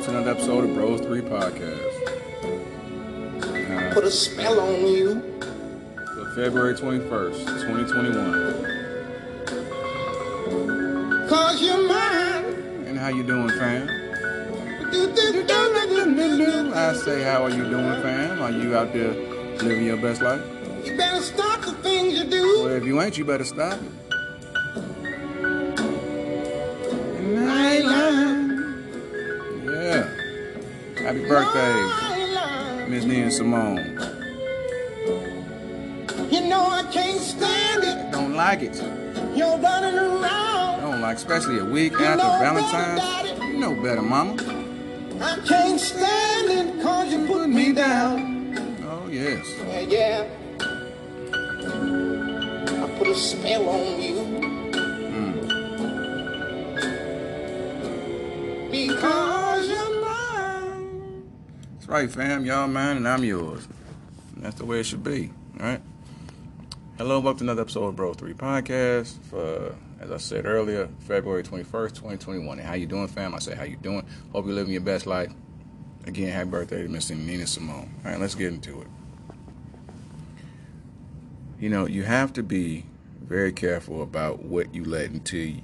folks, in another episode of Bros 3 Podcast. Put a spell on you. So February 21st, 2021. Cause you're mine. And how you doing, fam? I say, how are you doing, fam? Are you out there living your best life? You better stop the things you do. Well, if you ain't, you better stop it. Yeah. Happy birthday, Miss Nina Simone. You know I can't stand it. I don't like it. You're running around. I don't like, especially a week after Valentine's. You know better, mama. I can't stand it cause you put me down. Oh, yes. Yeah, yeah. I put a spell on you. Mm. Because you're mine. That's right, fam. Y'all mine and I'm yours. And that's the way it should be. All right. Hello, welcome to another episode of Bro 3 Podcast for, as I said earlier, February 21st, 2021. And how you doing, fam? I say, how you doing? Hope you're living your best life. Again, happy birthday to Miss Nina Simone. All right, let's get into it. You know, you have to be very careful about what you let into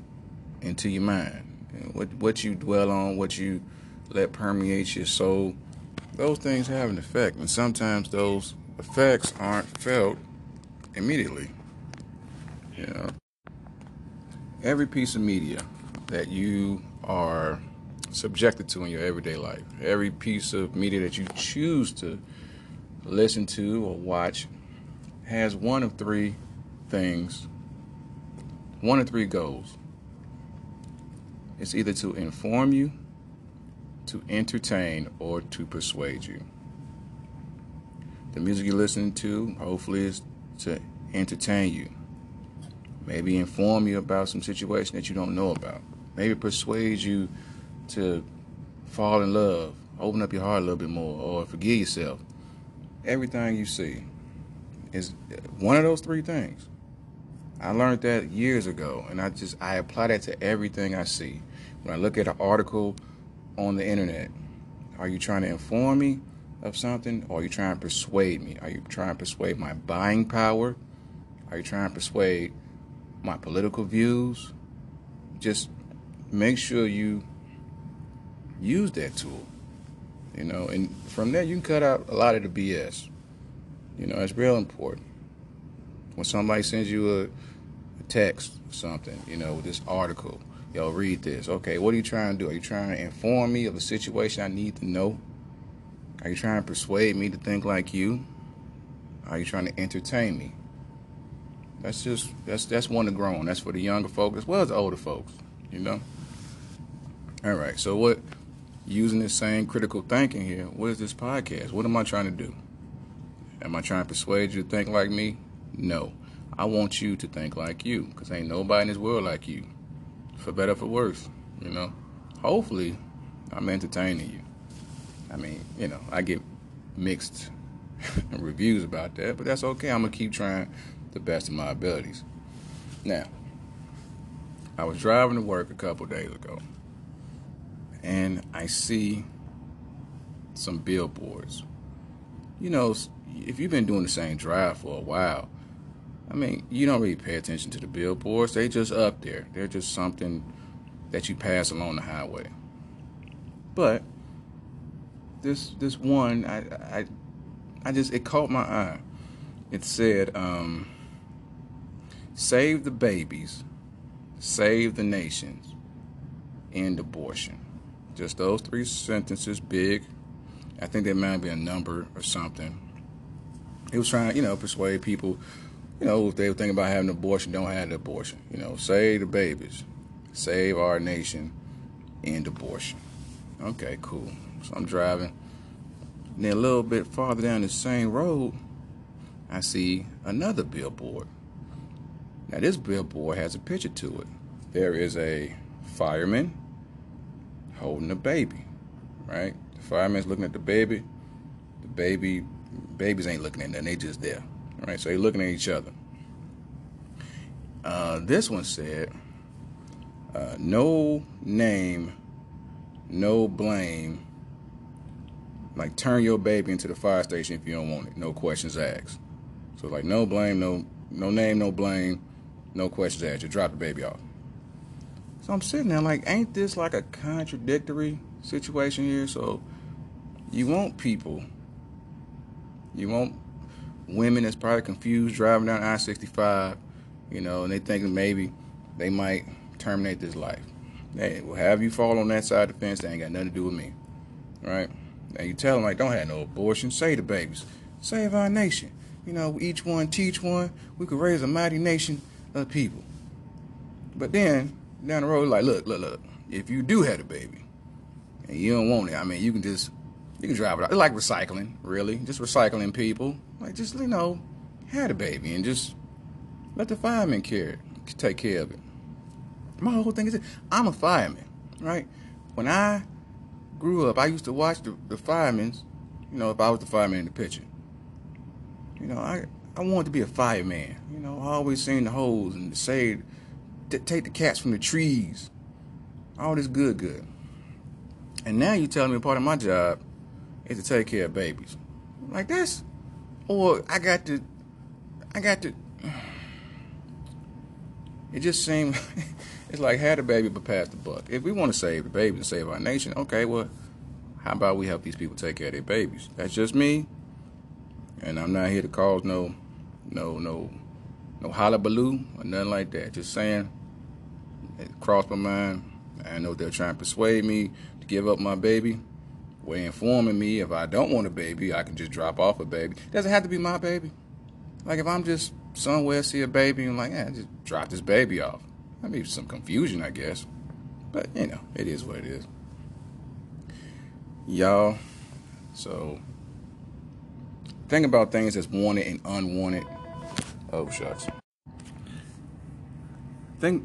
your mind. You know, what you dwell on, what you let permeate your soul. Those things have an effect, and sometimes those effects aren't felt immediately. You know, every piece of media that you are subjected to in your everyday life, every piece of media that you choose to listen to or watch has one of three things, one of three goals. It's either to inform you, to entertain, or to persuade you. The music you're listening to hopefully is to entertain you, maybe inform you about some situation that you don't know about, maybe persuade you to fall in love, open up your heart a little bit more, or forgive yourself. Everything you see is one of those three things. I learned that years ago, and I apply that to everything I see. When I look at an article on the internet, are you trying to inform me of something, or are you trying to persuade me? Are you trying to persuade my buying power? Are you trying to persuade my political views? Just make sure you use that tool, you know, and from there you can cut out a lot of the BS. You know, it's real important. When somebody sends you a text or something, you know, with this article, yo, read this. Okay, what are you trying to do? Are you trying to inform me of a situation I need to know? Are you trying to persuade me to think like you? Are you trying to entertain me? That's one to grow on. That's for the younger folks as well as the older folks, you know? All right, so what, using this same critical thinking here, what is this podcast? What am I trying to do? Am I trying to persuade you to think like me? No. I want you to think like you, because ain't nobody in this world like you, for better or for worse, you know? Hopefully, I'm entertaining you. I mean, you know, I get mixed reviews about that, but that's okay. I'm going to keep trying the best of my abilities. Now, I was driving to work a couple days ago, and I see some billboards. You know, if you've been doing the same drive for a while, I mean, you don't really pay attention to the billboards. They just up there. They're just something that you pass along the highway. But This one, it caught my eye. It said, save the babies, save the nations, end abortion. Just those three sentences, big. I think there might be a number or something. It was trying to, you know, persuade people, you know, if they were thinking about having an abortion, don't have an abortion. You know, save the babies, save our nation, end abortion. Okay, cool. So I'm driving, and then a little bit farther down the same road, I see another billboard. Now this billboard has a picture to it. There is a fireman holding a baby, right? The fireman's looking at the baby. The babies ain't looking at nothing. They just there, right? So they're looking at each other. This one said, no name no blame. Like, turn your baby into the fire station if you don't want it. No questions asked. So, like, no blame, no name, no blame, no questions asked. You drop the baby off. So I'm sitting there like, ain't this like a contradictory situation here? So you want people, you want women that's probably confused driving down I-65, you know, and they thinking maybe they might terminate this life. Hey, well, have you fall on that side of the fence, that ain't got nothing to do with me, right? And you tell them, like, don't have no abortion, save the babies, save our nation. You know, each one teach one. We could raise a mighty nation of people. But then down the road, like, look. If you do have a baby and you don't want it, I mean, you can drive it out. It's like recycling, really. Just recycling people. Like, just, you know, have a baby and just let the firemen take care of it. My whole thing is this. I'm a fireman, right? When I grew up, I used to watch the firemen, you know, if I was the fireman in the picture. You know, I wanted to be a fireman. You know, I always seen the holes and the shade, take the cats from the trees. All this good. And now you telling me part of my job is to take care of babies. Like, that's, or I got to, it just seemed, it's like, had a baby but pass the buck. If we want to save the babies and save our nation, okay, well, how about we help these people take care of their babies? That's just me. And I'm not here to cause no hullabaloo or nothing like that. Just saying, it crossed my mind. I know they're trying to persuade me to give up my baby. They're informing me if I don't want a baby, I can just drop off a baby. Doesn't have to be my baby. Like, if I'm just somewhere, see a baby, and I'm like, yeah, just drop this baby off. I mean, some confusion, I guess. But, you know, it is what it is. Y'all, so think about things that's wanted and unwanted. Oh, shucks.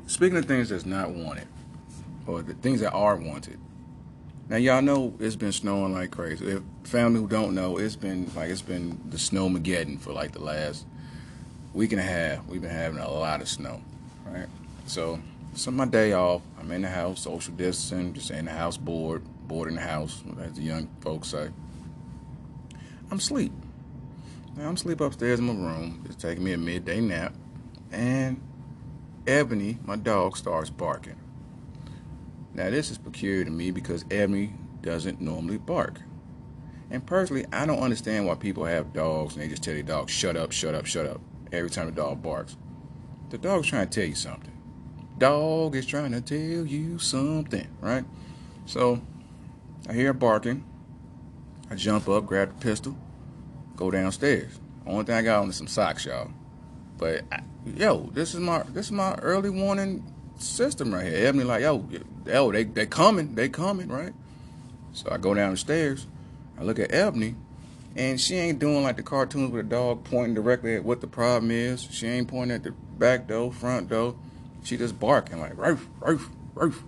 Speaking of things that's not wanted, or the things that are wanted. Now, y'all know it's been snowing like crazy. If family who don't know, it's been the snowmageddon for like the last week and a half. We've been having a lot of snow, right? So my day off, I'm in the house, social distancing, just in the house, bored in the house, as the young folks say. I'm asleep. Now, I'm asleep upstairs in my room. It's taking me a midday nap. And Ebony, my dog, starts barking. Now, this is peculiar to me because Ebony doesn't normally bark. And personally, I don't understand why people have dogs and they just tell their dog, shut up, every time the dog barks. The dog's trying to tell you something. Dog is trying to tell you something, right? So, I hear her barking. I jump up, grab the pistol. Go downstairs. Only thing I got on is some socks, y'all. But this is my early warning system right here. Ebony like, yo, they coming, right? So I go downstairs. I look at Ebony, and she ain't doing like the cartoons with a dog pointing directly at what the problem is. She ain't pointing at the back door, front door. She just barking like, roof, roof, roof.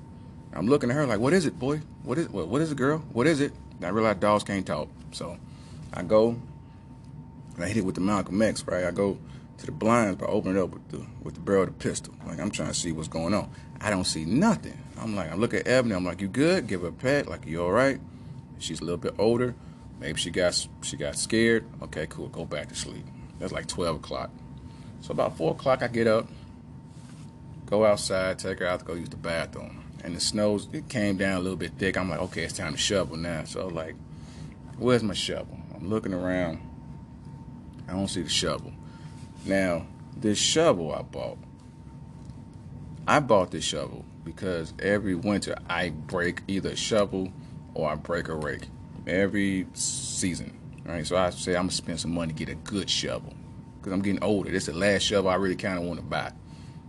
I'm looking at her like, what is it, boy? What is it, girl? What is it? And I realize dogs can't talk, so I go. And I hit it with the Malcolm X, right? I go to the blinds, but I open it up with the barrel of the pistol. Like, I'm trying to see what's going on. I don't see nothing. I'm looking at Ebony. I'm like, you good? Give her a pat. Like, you all right? She's a little bit older. Maybe she got scared. Okay, cool. Go back to sleep. That's like 12 o'clock. So about 4 o'clock, I get up, go outside, take her out to go use the bathroom. And the snow, it came down a little bit thick. I'm like, okay, it's time to shovel now. So, like, where's my shovel? I'm looking around. I don't see the shovel. Now, this shovel I bought this shovel because every winter I break either a shovel or I break a rake. Every season, right? So I say I'm going to spend some money to get a good shovel because I'm getting older. This is the last shovel I really kind of want to buy.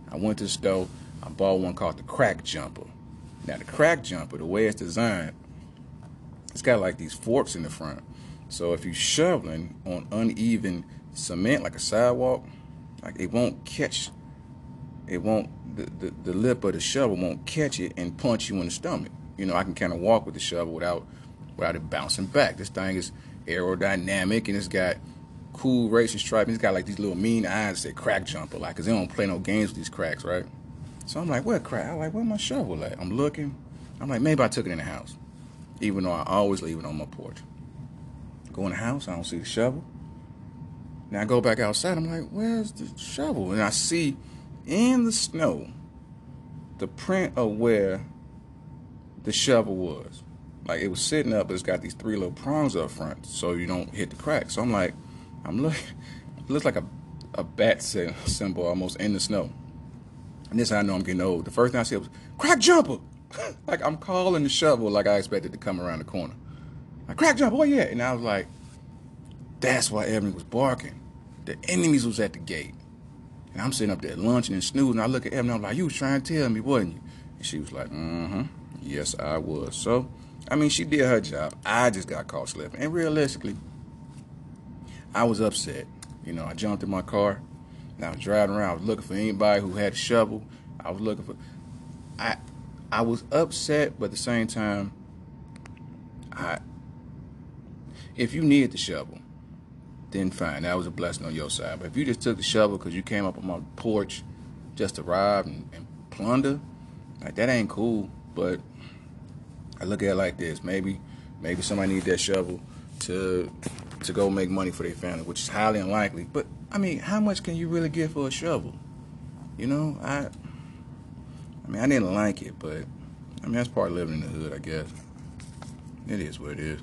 I went to the store. I bought one called the Crack Jumper. Now, the Crack Jumper, the way it's designed, it's got like these forks in the front. So if you're shoveling on uneven cement, like a sidewalk, like the lip of the shovel won't catch it and punch you in the stomach. You know, I can kind of walk with the shovel without it bouncing back. This thing is aerodynamic, and it's got cool racing stripes. It's got like these little mean eyes that Crack Jumper, like, because they don't play no games with these cracks, right? So I'm like, where my shovel at? I'm looking. I'm like, maybe I took it in the house. even though I always leave it on my porch. Go in the house, I don't see the shovel. Now I go back outside, I'm like, where's the shovel? And I see in the snow the print of where the shovel was. Like, it was sitting up, but it's got these three little prongs up front so you don't hit the crack. So I'm like, I'm looking, it looks like a bat symbol almost in the snow. And this, I know I'm getting old. The first thing I said was, Crack Jumper! Like, I'm calling the shovel like I expected to come around the corner. Like, Crack Jumper, where you at? And I was like, that's why Ebony was barking. The enemies was at the gate. And I'm sitting up there lunching and snoozing. I look at Ebony, I'm like, you was trying to tell me, wasn't you? And she was like, mm-hmm, yes, I was. So, I mean, she did her job. I just got caught slipping. And realistically, I was upset. You know, I jumped in my car, and I was driving around. I was looking for anybody who had a shovel. I was looking for... I was upset, but at the same time, if you needed the shovel, then fine. That was a blessing on your side. But if you just took the shovel because you came up on my porch just to rob and plunder, like, that ain't cool. But I look at it like this. Maybe somebody needs that shovel to go make money for their family, which is highly unlikely. But, I mean, how much can you really get for a shovel? You know, I mean, I didn't like it, but, I mean, that's part of living in the hood, I guess. It is what it is.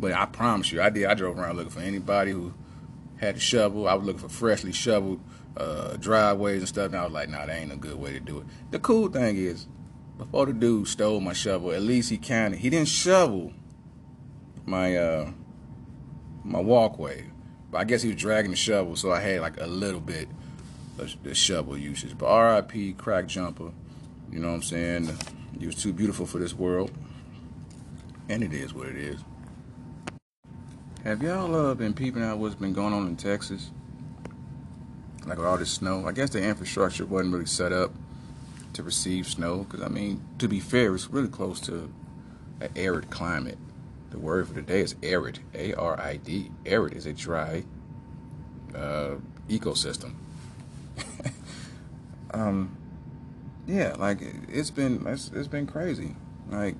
But I promise you, I drove around looking for anybody who had a shovel. I was looking for freshly shoveled driveways and stuff, and I was like, nah, that ain't a good way to do it. The cool thing is, before the dude stole my shovel, at least he counted. He didn't shovel my walkway, but I guess he was dragging the shovel, so I had like a little bit of the shovel usage. But R.I.P. Crack Jumper, you know what I'm saying? He was too beautiful for this world, and it is what it is. Have y'all been peeping out what's been going on in Texas? Like, with all this snow, I guess the infrastructure wasn't really set up to receive snow, because, I mean, to be fair, it's really close to an arid climate. The word for today is arid, A-R-I-D. Arid is a dry ecosystem. Yeah, like, it's been crazy. Like,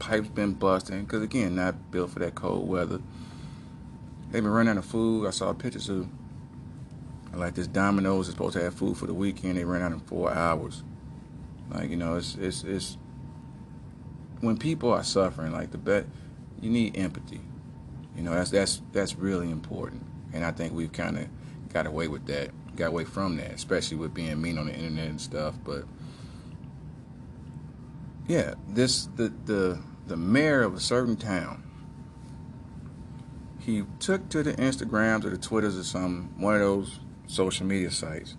pipes been busting, because, again, not built for that cold weather. They've been running out of food. I saw pictures of, like, this Domino's is supposed to have food for the weekend. They ran out in 4 hours. Like, you know, it's when people are suffering, like, you need empathy. You know, that's really important. And I think we've kind of got away from that, especially with being mean on the internet and stuff. But yeah, the mayor of a certain town, he took to the Instagrams or the Twitters or one of those social media sites,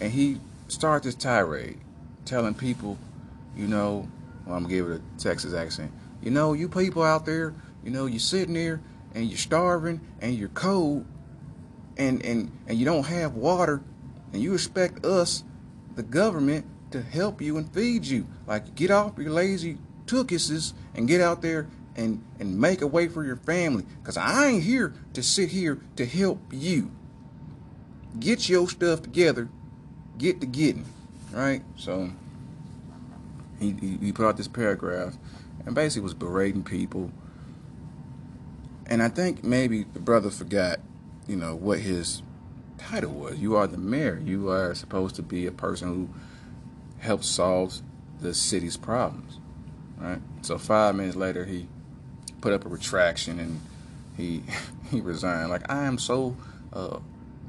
and he started this tirade telling people, you know, I'm gonna give it a Texas accent. You know, you people out there, you know, you're sitting there and you're starving and you're cold and you don't have water, and you expect us, the government, to help you and feed you. Like, get off your lazy tookuses and get out there and make a way for your family, because I ain't here to sit here to help you. Get your stuff together. Get to getting, right? So He put out this paragraph and basically was berating people. And I think maybe the brother forgot, you know, what his title was. You are the mayor. You are supposed to be a person who helps solve the city's problems, right? So 5 minutes later, he put up a retraction and he resigned. Like, I am so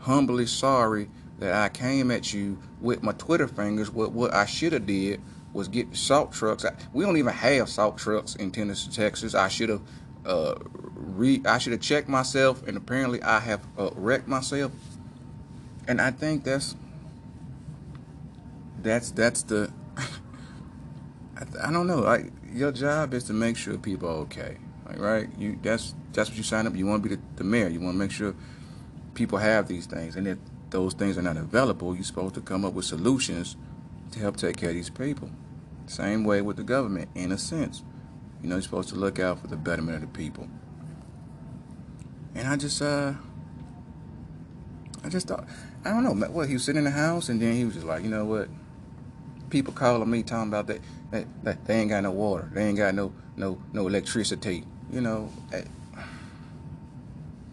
humbly sorry that I came at you with my Twitter fingers with what I should have did. Was get salt trucks. We don't even have salt trucks in Tennessee, Texas. I should have checked myself, and apparently I have wrecked myself. And I think that's the I don't know. Like, your job is to make sure people are okay. Like, right? That's what you sign up. You want to be the mayor. You want to make sure people have these things, and if those things are not available, you're supposed to come up with solutions to help take care of these people. Same way with the government, in a sense. You know, you're supposed to look out for the betterment of the people. And I just thought, I don't know, well, he was sitting in the house, and then he was just like, you know what, people calling me talking about that they ain't got no water, they ain't got no electricity, you know.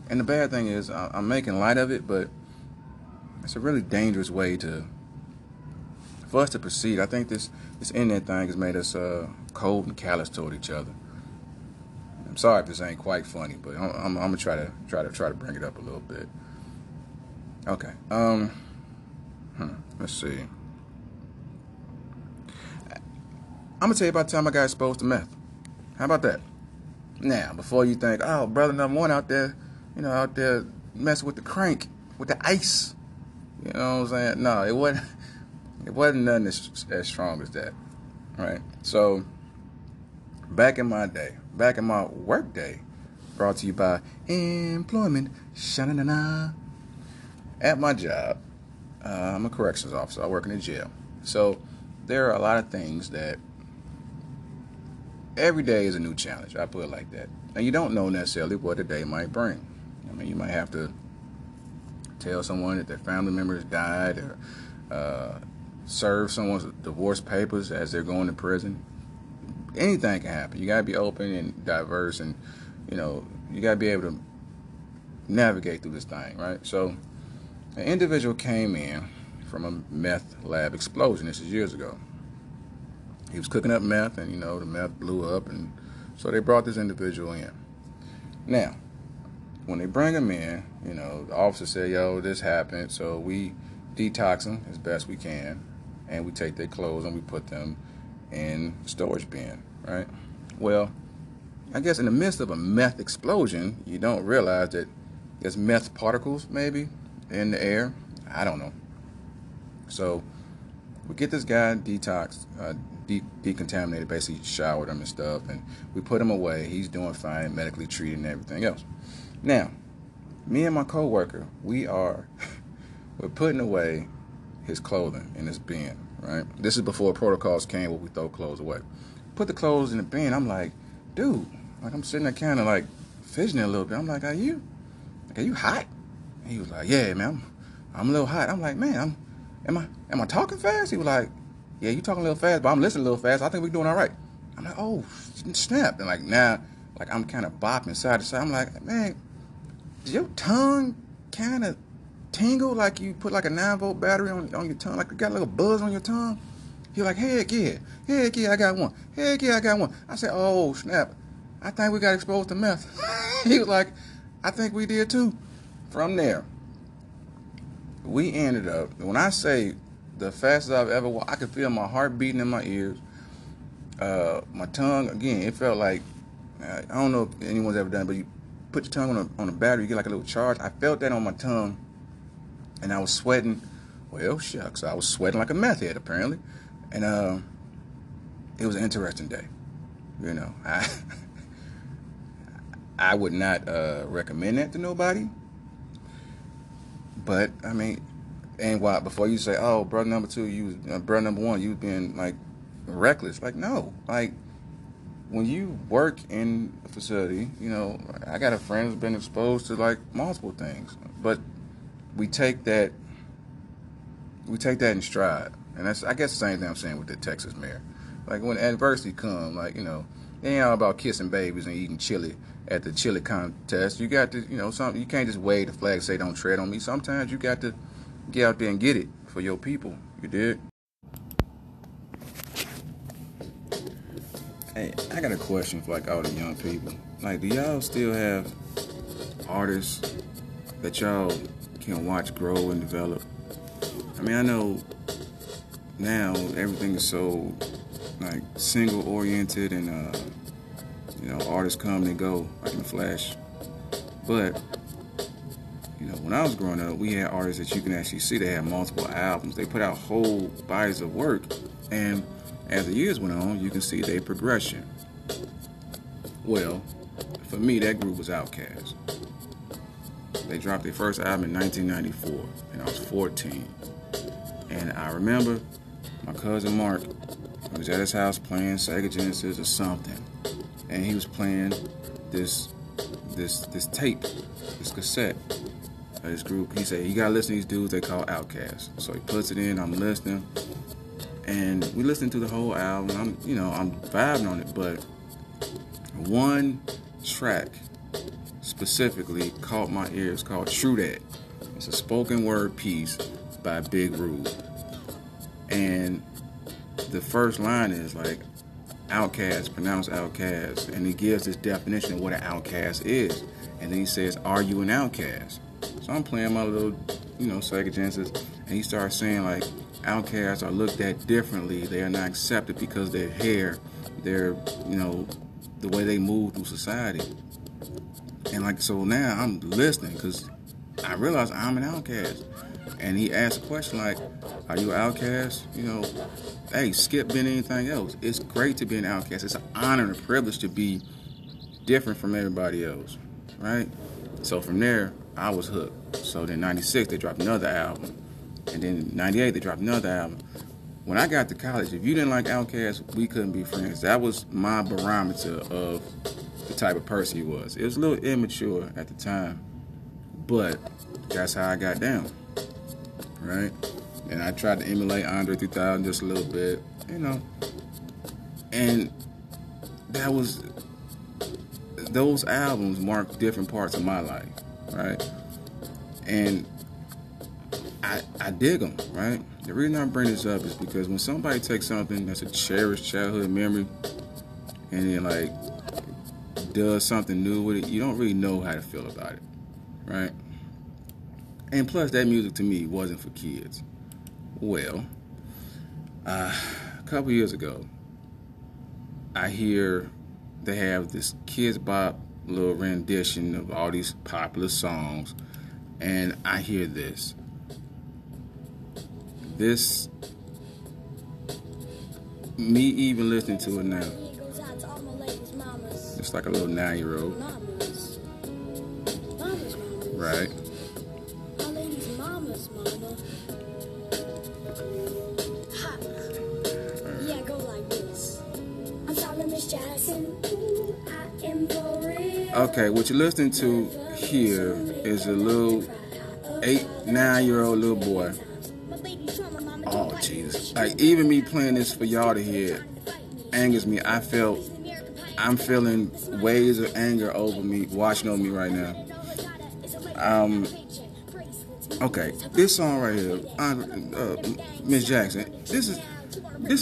And the bad thing is, I'm making light of it, but it's a really dangerous way for us to proceed. I think this internet thing has made us cold and callous toward each other. I'm sorry if this ain't quite funny, but I'm gonna try to bring it up a little bit. Okay. Let's see. I'm gonna tell you about the time I got exposed to meth. How about that? Now, before you think, oh, brother number one out there, you know, out there messing with the crank, with the ice. You know what I'm saying? No, it wasn't nothing as strong as that, right? So, back in my work day, brought to you by employment, sha-na-na-na. At my job, I'm a corrections officer. I work in a jail. So, there are a lot of things that every day is a new challenge. I put it like that. And you don't know necessarily what a day might bring. I mean, you might have to tell someone that their family member has died, or serve someone's divorce papers as they're going to prison. Anything can happen. You got to be open and diverse, and, you know, you got to be able to navigate through this thing, right? So an individual came in from a meth lab explosion. This is years ago. He was cooking up meth, and, you know, the meth blew up, and so they brought this individual in. Now, when they bring him in, you know, the officer said, yo, this happened, so we detox them as best we can, and we take their clothes and we put them in storage bin, right? Well, I guess in the midst of a meth explosion, you don't realize that there's meth particles maybe in the air. I don't know. So we get this guy detoxed, decontaminated, basically showered him and stuff, and we put him away. He's doing fine, medically treated and everything else. Now, me and my coworker, we're putting away his clothing in his bin, right? This is before protocols came where we throw clothes away. Put the clothes in the bin. I'm like, dude, like, I'm sitting there kind of like fidgeting a little bit. I'm like, are you hot? And he was like, yeah, man, I'm a little hot. I'm like, man, am I talking fast? He was like, yeah, you talking a little fast, but I'm listening a little fast. I think we're doing all right. I'm like, oh, snap. And like now, like I'm kind of bopping side to side. I'm like, man, does your tongue kind of tingle like you put like a 9-volt battery on your tongue, like you got a little buzz on your tongue? You're like, heck yeah, I got one. Heck yeah, I got one. I said, oh, snap, I think we got exposed to meth. He was like, I think we did too. From there, we ended up, when I say the fastest I've ever walked, I could feel my heart beating in my ears. My tongue, again, it felt like, I don't know if anyone's ever done it, but you put your tongue on a battery, you get like a little charge. I felt that on my tongue. And I was sweating. Well, shucks, I was sweating like a meth head, apparently. And it was an interesting day. You know, I would not recommend that to nobody. But, I mean, and why? Before you say, oh, brother number two, brother number one, you've been, like, reckless. Like, no. Like, when you work in a facility, you know, I got a friend who's been exposed to, like, multiple things. But we take that in stride, and that's, I guess, the same thing I'm saying with the Texas mayor. Like, when adversity comes, like, you know, it ain't all about kissing babies and eating chili at the chili contest. You got to, you know, something, you can't just wave the flag and say, don't tread on me. Sometimes you got to get out there and get it for your people. You did. Hey, I got a question for, like, all the young people. Like, do y'all still have artists that y'all can watch grow and develop? I mean, I know now everything is so, like, single oriented, and you know, artists come and go like in a flash. But, you know, when I was growing up, we had artists that you can actually see they had multiple albums. They put out whole bodies of work, and as the years went on, you can see their progression. Well, for me, that group was Outkast. They dropped their first album in 1994, and I was 14. And I remember my cousin Mark, he was at his house playing Sega Genesis or something, and he was playing this tape, this cassette of this group. He said, you gotta listen to these dudes they call Outkast. So he puts it in, I'm listening, And we listened to the whole album. I'm vibing on it, but one track specifically caught my ear. It's called True That. It's a spoken word piece by Big Rube. And the first line is like outcast, pronounced outcast, and he gives this definition of what an outcast is. And then he says, "Are you an outcast?" So I'm playing my little, second chances, and he starts saying like, outcasts are looked at differently. They are not accepted because their hair, their, the way they move through society. And like, so now I'm listening because I realize I'm an outcast. And he asked a question like, "Are you an outcast?" Hey, skip being anything else. It's great to be an outcast. It's an honor and a privilege to be different from everybody else, right? So from there, I was hooked. So then 96, they dropped another album. And then 98, they dropped another album. When I got to college, if you didn't like Outkast, we couldn't be friends. That was my barometer of the type of person he was. It was a little immature at the time, but that's how I got down, right? And I tried to emulate Andre 3000 just a little bit, And that was, those albums marked different parts of my life, right? And I dig them, right? The reason I bring this up is because when somebody takes something that's a cherished childhood memory and then, does something new with it, you don't really know how to feel about it, right? And plus, that music, to me, wasn't for kids. Well, a couple years ago, I hear they have this Kids Bop little rendition of all these popular songs, and I hear this. This, me even listening to it now, it's like a little 9-year-old, right? Yeah, go like this. I'm sorry, Miss Jackson. I am for real. Okay, what you're listening to here is a little 8-9-year-old little boy. Oh, Jesus. Even me playing this for y'all to hear angers me. I'm feeling waves of anger over me, watching over me right now. Okay, this song right here, Miss Jackson, this is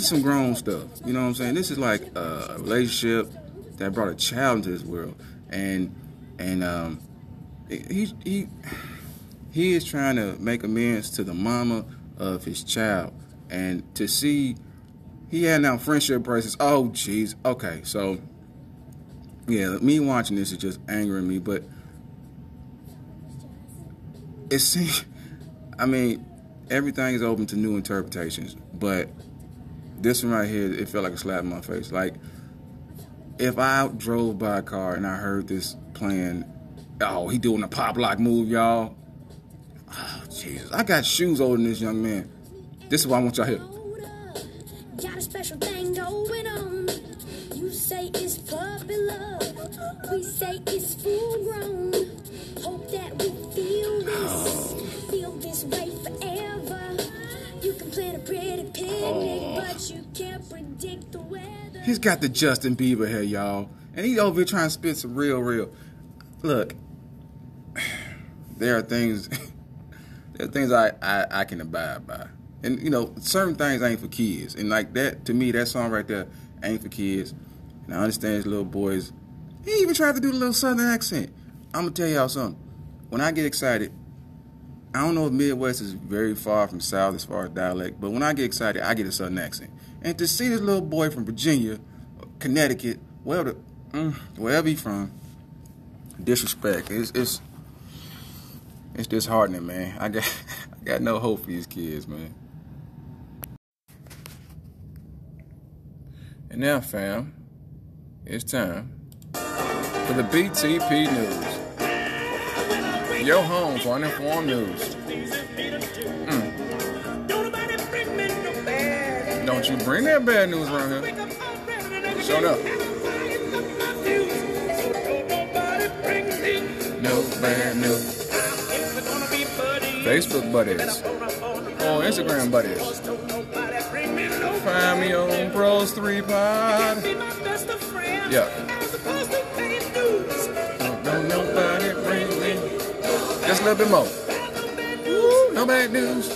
some grown stuff. You know what I'm saying? This is like a relationship that brought a child into this world. And he is trying to make amends to the mama of his child, and to see he had now friendship braces. Oh jeez. Okay, so yeah, me watching this is just angering me, but it seems, everything is open to new interpretations, but this one right here, it felt like a slap in my face. Like, if I drove by a car and I heard this playing, oh, he doing a pop lock move, y'all. Oh, Jesus. I got shoes older than this young man. This is why I want y'all here. Got a special thing going on. You say it's popular. We say it's full grown. Hope that we feel this. Feel this way forever. You can plan a pretty picnic, but you can't predict the weather. He's got the Justin Bieber hair, y'all. And he's over here trying to spit some real. Look. There are things I can abide by. And, certain things ain't for kids. And, that, to me, that song right there ain't for kids. And I understand his little boys. He even tried to do the little Southern accent. I'm going to tell y'all something. When I get excited, I don't know if Midwest is very far from South as far as dialect, but when I get excited, I get a Southern accent. And to see this little boy from Virginia, Connecticut, wherever he's from, disrespect. It's disheartening, man. I got no hope for these kids, man. And now, fam, it's time for the BTP News. Your home for uninformed news. Don't you bring that bad news around here. Shut up. No bad news. Facebook buddies, Instagram buddies, I'm your own Bros 3 pod. Yeah. Don't nobody bring me. Just a little bit more. Ooh, no bad news.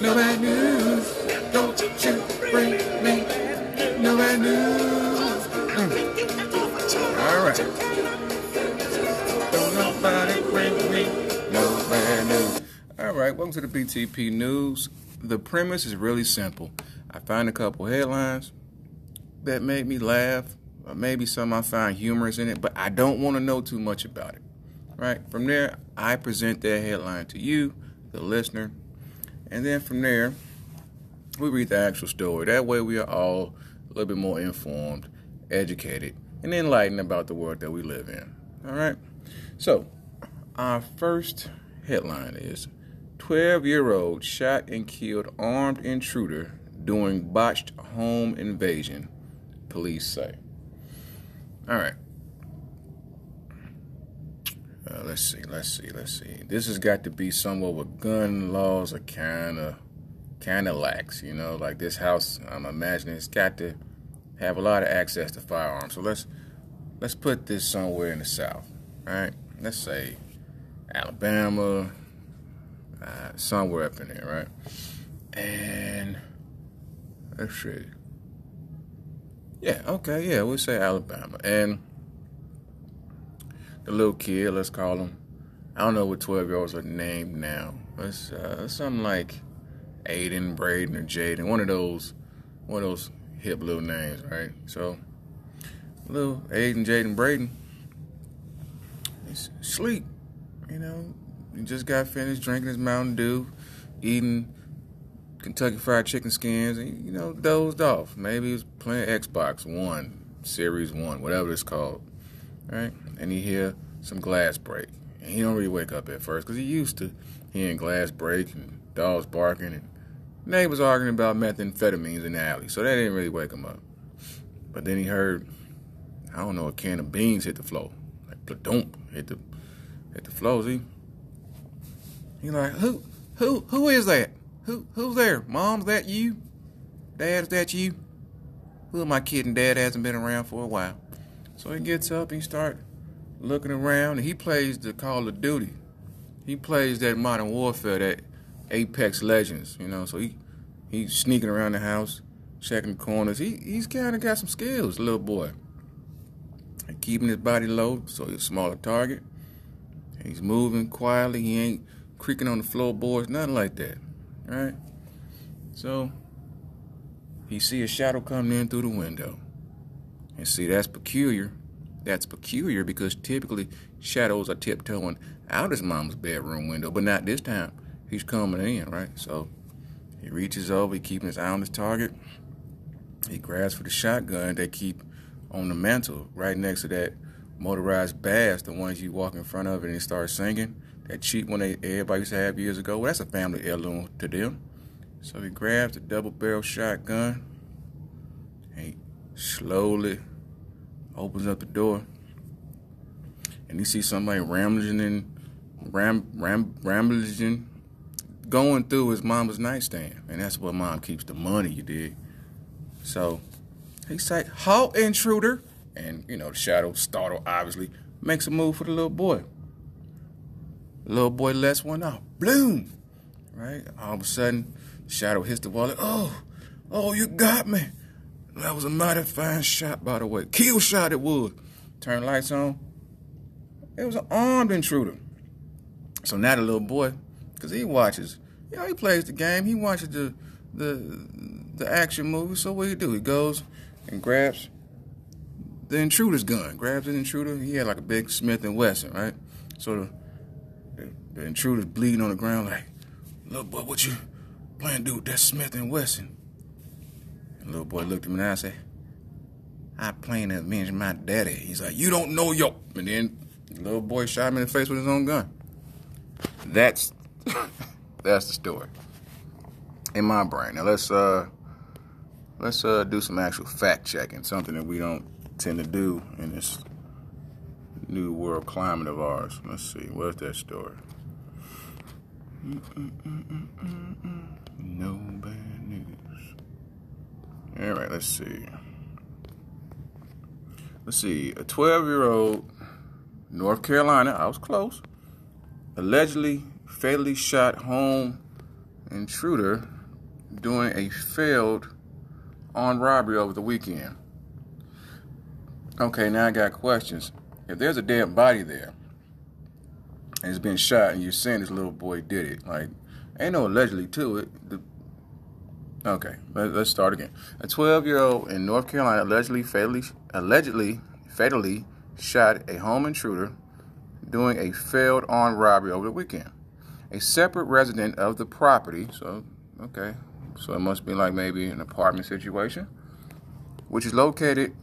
No bad news. Don't you bring me. No bad news. All right. Don't nobody bring me. No bad news. All right. Welcome to the BTP News. The premise is really simple. I find a couple headlines that made me laugh. Or maybe some I find humorous in it, but I don't want to know too much about it, right? From there, I present that headline to you, the listener, and then from there, we read the actual story. That way, we are all a little bit more informed, educated, and enlightened about the world that we live in, all right? So, our first headline is, 12-year-old shot and killed armed intruder during botched home invasion, police say. All right. Let's see. This has got to be somewhere where gun laws are kind of lax, you know? Like this house, I'm imagining it's got to have a lot of access to firearms. So let's put this somewhere in the South, all right? Let's say Alabama, somewhere up in there, right? And let's see. Yeah, okay, yeah, we'll say Alabama. And the little kid, let's call him, I don't know what 12-year-olds are named now. It's something like Aiden, Braden, or Jaden, one of those hip little names, right? So, little Aiden, Jaden, Braden, he's asleep, you know. He just got finished drinking his Mountain Dew, eating Kentucky Fried Chicken skins, and, you know, dozed off. Maybe he was playing Xbox One, Series One, whatever it's called, right? And he hear some glass break. And he don't really wake up at first because he used to hearing glass break and dogs barking and neighbors arguing about methamphetamines in the alley. So that didn't really wake him up. But then he heard, I don't know, a can of beans hit the floor. Like, plodump, hit the floor, see? He like, who is that? Who's there? Mom's that you? Dad's that you? Who am I kidding? Dad hasn't been around for a while. So he gets up and he starts looking around, and he plays the Call of Duty. He plays that Modern Warfare, that Apex Legends, you know. So he's sneaking around the house, checking corners. He's kind of got some skills, little boy. And keeping his body low, so he's a smaller target. He's moving quietly. He ain't creaking on the floorboards, nothing like that. Right? So, he see a shadow coming in through the window. And see, that's peculiar. That's peculiar because typically shadows are tiptoeing out his mom's bedroom window, but not this time. He's coming in, right? So, he reaches over, he keeping his eye on his target. He grabs for the shotgun they keep on the mantle right next to that motorized bass, the ones you walk in front of and it starts singing. That cheap one everybody used to have years ago. Well, that's a family heirloom to them. So he grabs the double-barrel shotgun. And he slowly opens up the door. And you see somebody rambling, going through his mama's nightstand. And that's where mom keeps the money, you dig? So he's like, halt, intruder. And, you know, the shadow, startled, obviously, makes a move for the little boy. Little boy lets one off. Bloom! Right? All of a sudden, shadow hits the wall. Oh, you got me. That was a mighty fine shot, by the way. Kill shot it was. Turn lights on. It was an armed intruder. So now the little boy, because he watches, you know, he plays the game. He watches the action movie. So what do? He goes and grabs the intruder's gun. Grabs the intruder. He had like a big Smith and Wesson, right? So the intruder's bleeding on the ground like, little boy, what you playing, dude? That's Smith and Wesson. And little boy looked at me and I said, I playing to avenge my daddy. He's like, you don't know yo. And then the little boy shot him in the face with his own gun. That's the story. In my brain. Now let's do some actual fact checking, something that we don't tend to do in this new world climate of ours. Let's see, what's that story? No bad news. All right, let's see. Let's see. A 12-year-old, North Carolina, I was close, allegedly fatally shot home intruder during a failed armed robbery over the weekend. Okay, now I got questions. If there's a dead body there and it's been shot and you're saying this little boy did it, like, ain't no allegedly to it. Okay, let's start again. A 12-year-old in North Carolina allegedly fatally shot a home intruder doing a failed armed robbery over the weekend. A separate resident of the property, so, okay, so it must be like maybe an apartment situation, which is located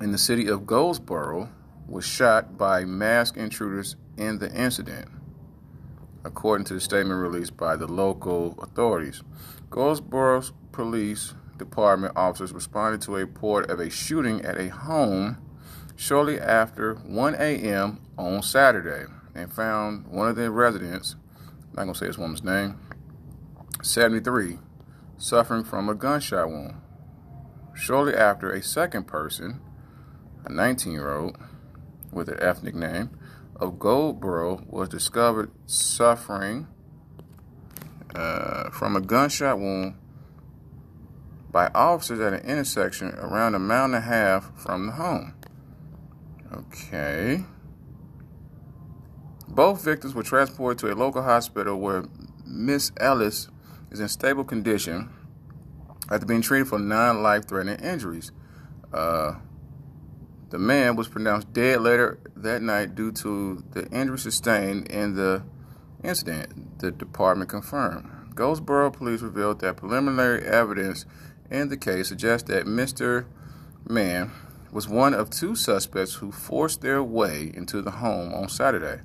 in the city of Goldsboro, was shot by masked intruders in the incident, according to the statement released by the local authorities. Goldsboro's police department officers responded to a report of a shooting at a home shortly after 1 a.m. on Saturday and found one of the residents, I'm not going to say this woman's name, 73, suffering from a gunshot wound. Shortly after, a second person, a 19-year-old with an ethnic name, of Goldsboro was discovered suffering from a gunshot wound by officers at an intersection around a mile and a half from the home. Okay. Both victims were transported to a local hospital where Miss Ellis is in stable condition after being treated for non-life-threatening injuries. The man was pronounced dead later that night due to the injuries sustained in the incident, the department confirmed. Goldsboro police revealed that preliminary evidence in the case suggests that Mr. Mann was one of two suspects who forced their way into the home on Saturday.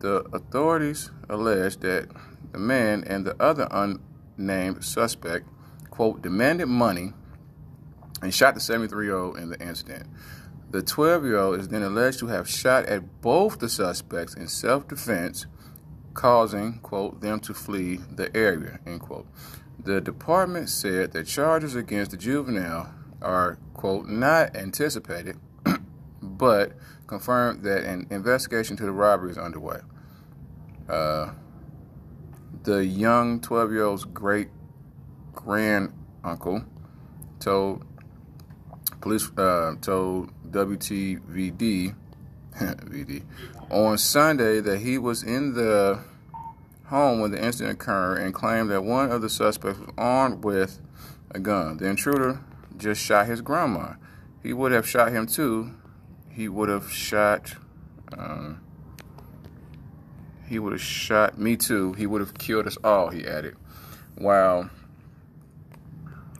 The authorities alleged that the man and the other unnamed suspect, quote, demanded money and shot the 73-year-old in the incident. The 12-year-old is then alleged to have shot at both the suspects in self-defense, causing, quote, them to flee the area, end quote. The department said that charges against the juvenile are, quote, not anticipated, but confirmed that an investigation to the robbery is underway. The young 12-year-old's great-granduncle told police, told WTVD VD, on Sunday that he was in the home when the incident occurred and claimed that one of the suspects was armed with a gun. The intruder just shot his grandma. He would have shot him too. He would have shot me too. He would have killed us all, he added. Wow.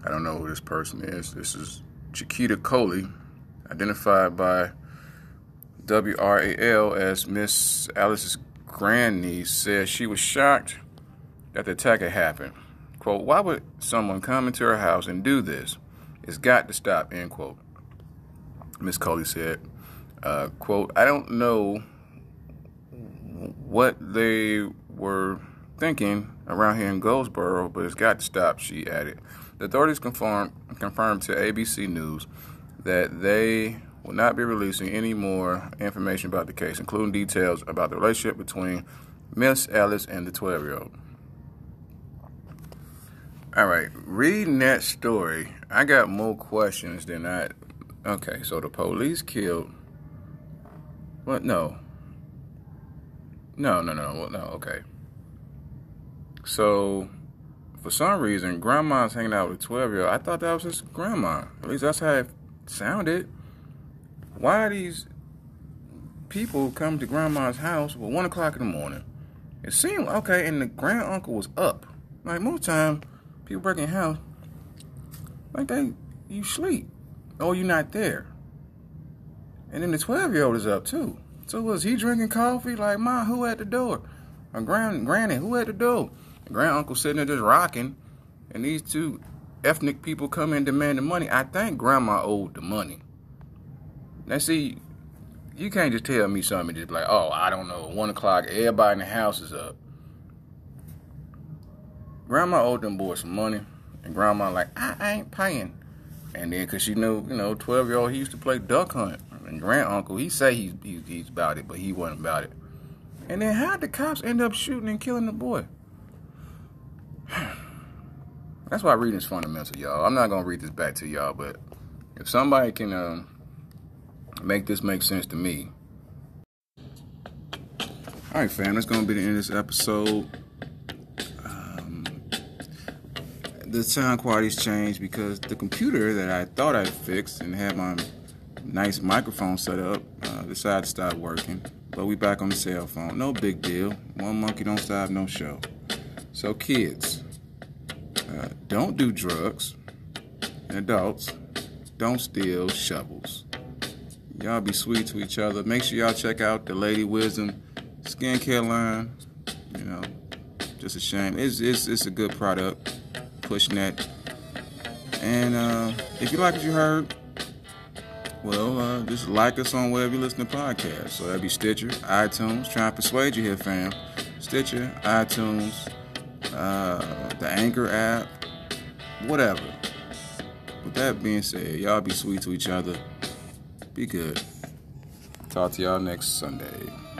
I don't know who this person is. This is Chiquita Coley, identified by WRAL as Miss Alice's grandniece, says she was shocked that the attack had happened. Quote, why would someone come into her house and do this? It's got to stop, end quote. Miss Coley said, quote, I don't know what they were thinking around here in Goldsboro, but it's got to stop, she added. The authorities confirmed to ABC News that they will not be releasing any more information about the case, including details about the relationship between Miss Ellis and the 12-year-old. All right, reading that story, I got more questions than I... Okay, so the police killed... What? No, okay. So, for some reason, grandma's hanging out with a 12-year-old. I thought that was his grandma. At least that's how it sounded. Why do these people come to grandma's house at 1 o'clock in the morning? It seemed okay, and the granduncle was up. Like, most time, people breaking the house, like, you sleep. Oh, you're not there. And then the 12-year-old is up, too. So was he drinking coffee? Like, Ma, who at the door? Or Granny, who at the door? And Granduncle sitting there just rocking, and these two ethnic people come in demanding money. I think Grandma owed the money. Now, see, you can't just tell me something and just be like, oh, I don't know, 1 o'clock, everybody in the house is up. Grandma owed them boys some money, and Grandma like, I ain't paying. And then, because she knew, 12-year-old, he used to play duck hunt. And granduncle, he say he's about it, but he wasn't about it. And then how'd the cops end up shooting and killing the boy? That's why reading is fundamental, y'all. I'm not going to read this back to y'all, but if somebody can make this make sense to me. All right, fam, that's going to be the end of this episode. The sound quality's changed because the computer that I thought I fixed and had my nice microphone set up decided to stop working. But we back on the cell phone. No big deal. One monkey don't stop no show. So kids, don't do drugs. And adults, don't steal shovels. Y'all be sweet to each other. Make sure y'all check out the Lady Wisdom skincare line. Just a shame. It's a good product. Pushing that. And if you like what you heard, well, just like us on wherever you listen to podcasts. So that'd be Stitcher, iTunes. Trying to persuade you here, fam. Stitcher, iTunes, the Anchor app, whatever. With that being said, y'all be sweet to each other. Be good. Talk to y'all next Sunday.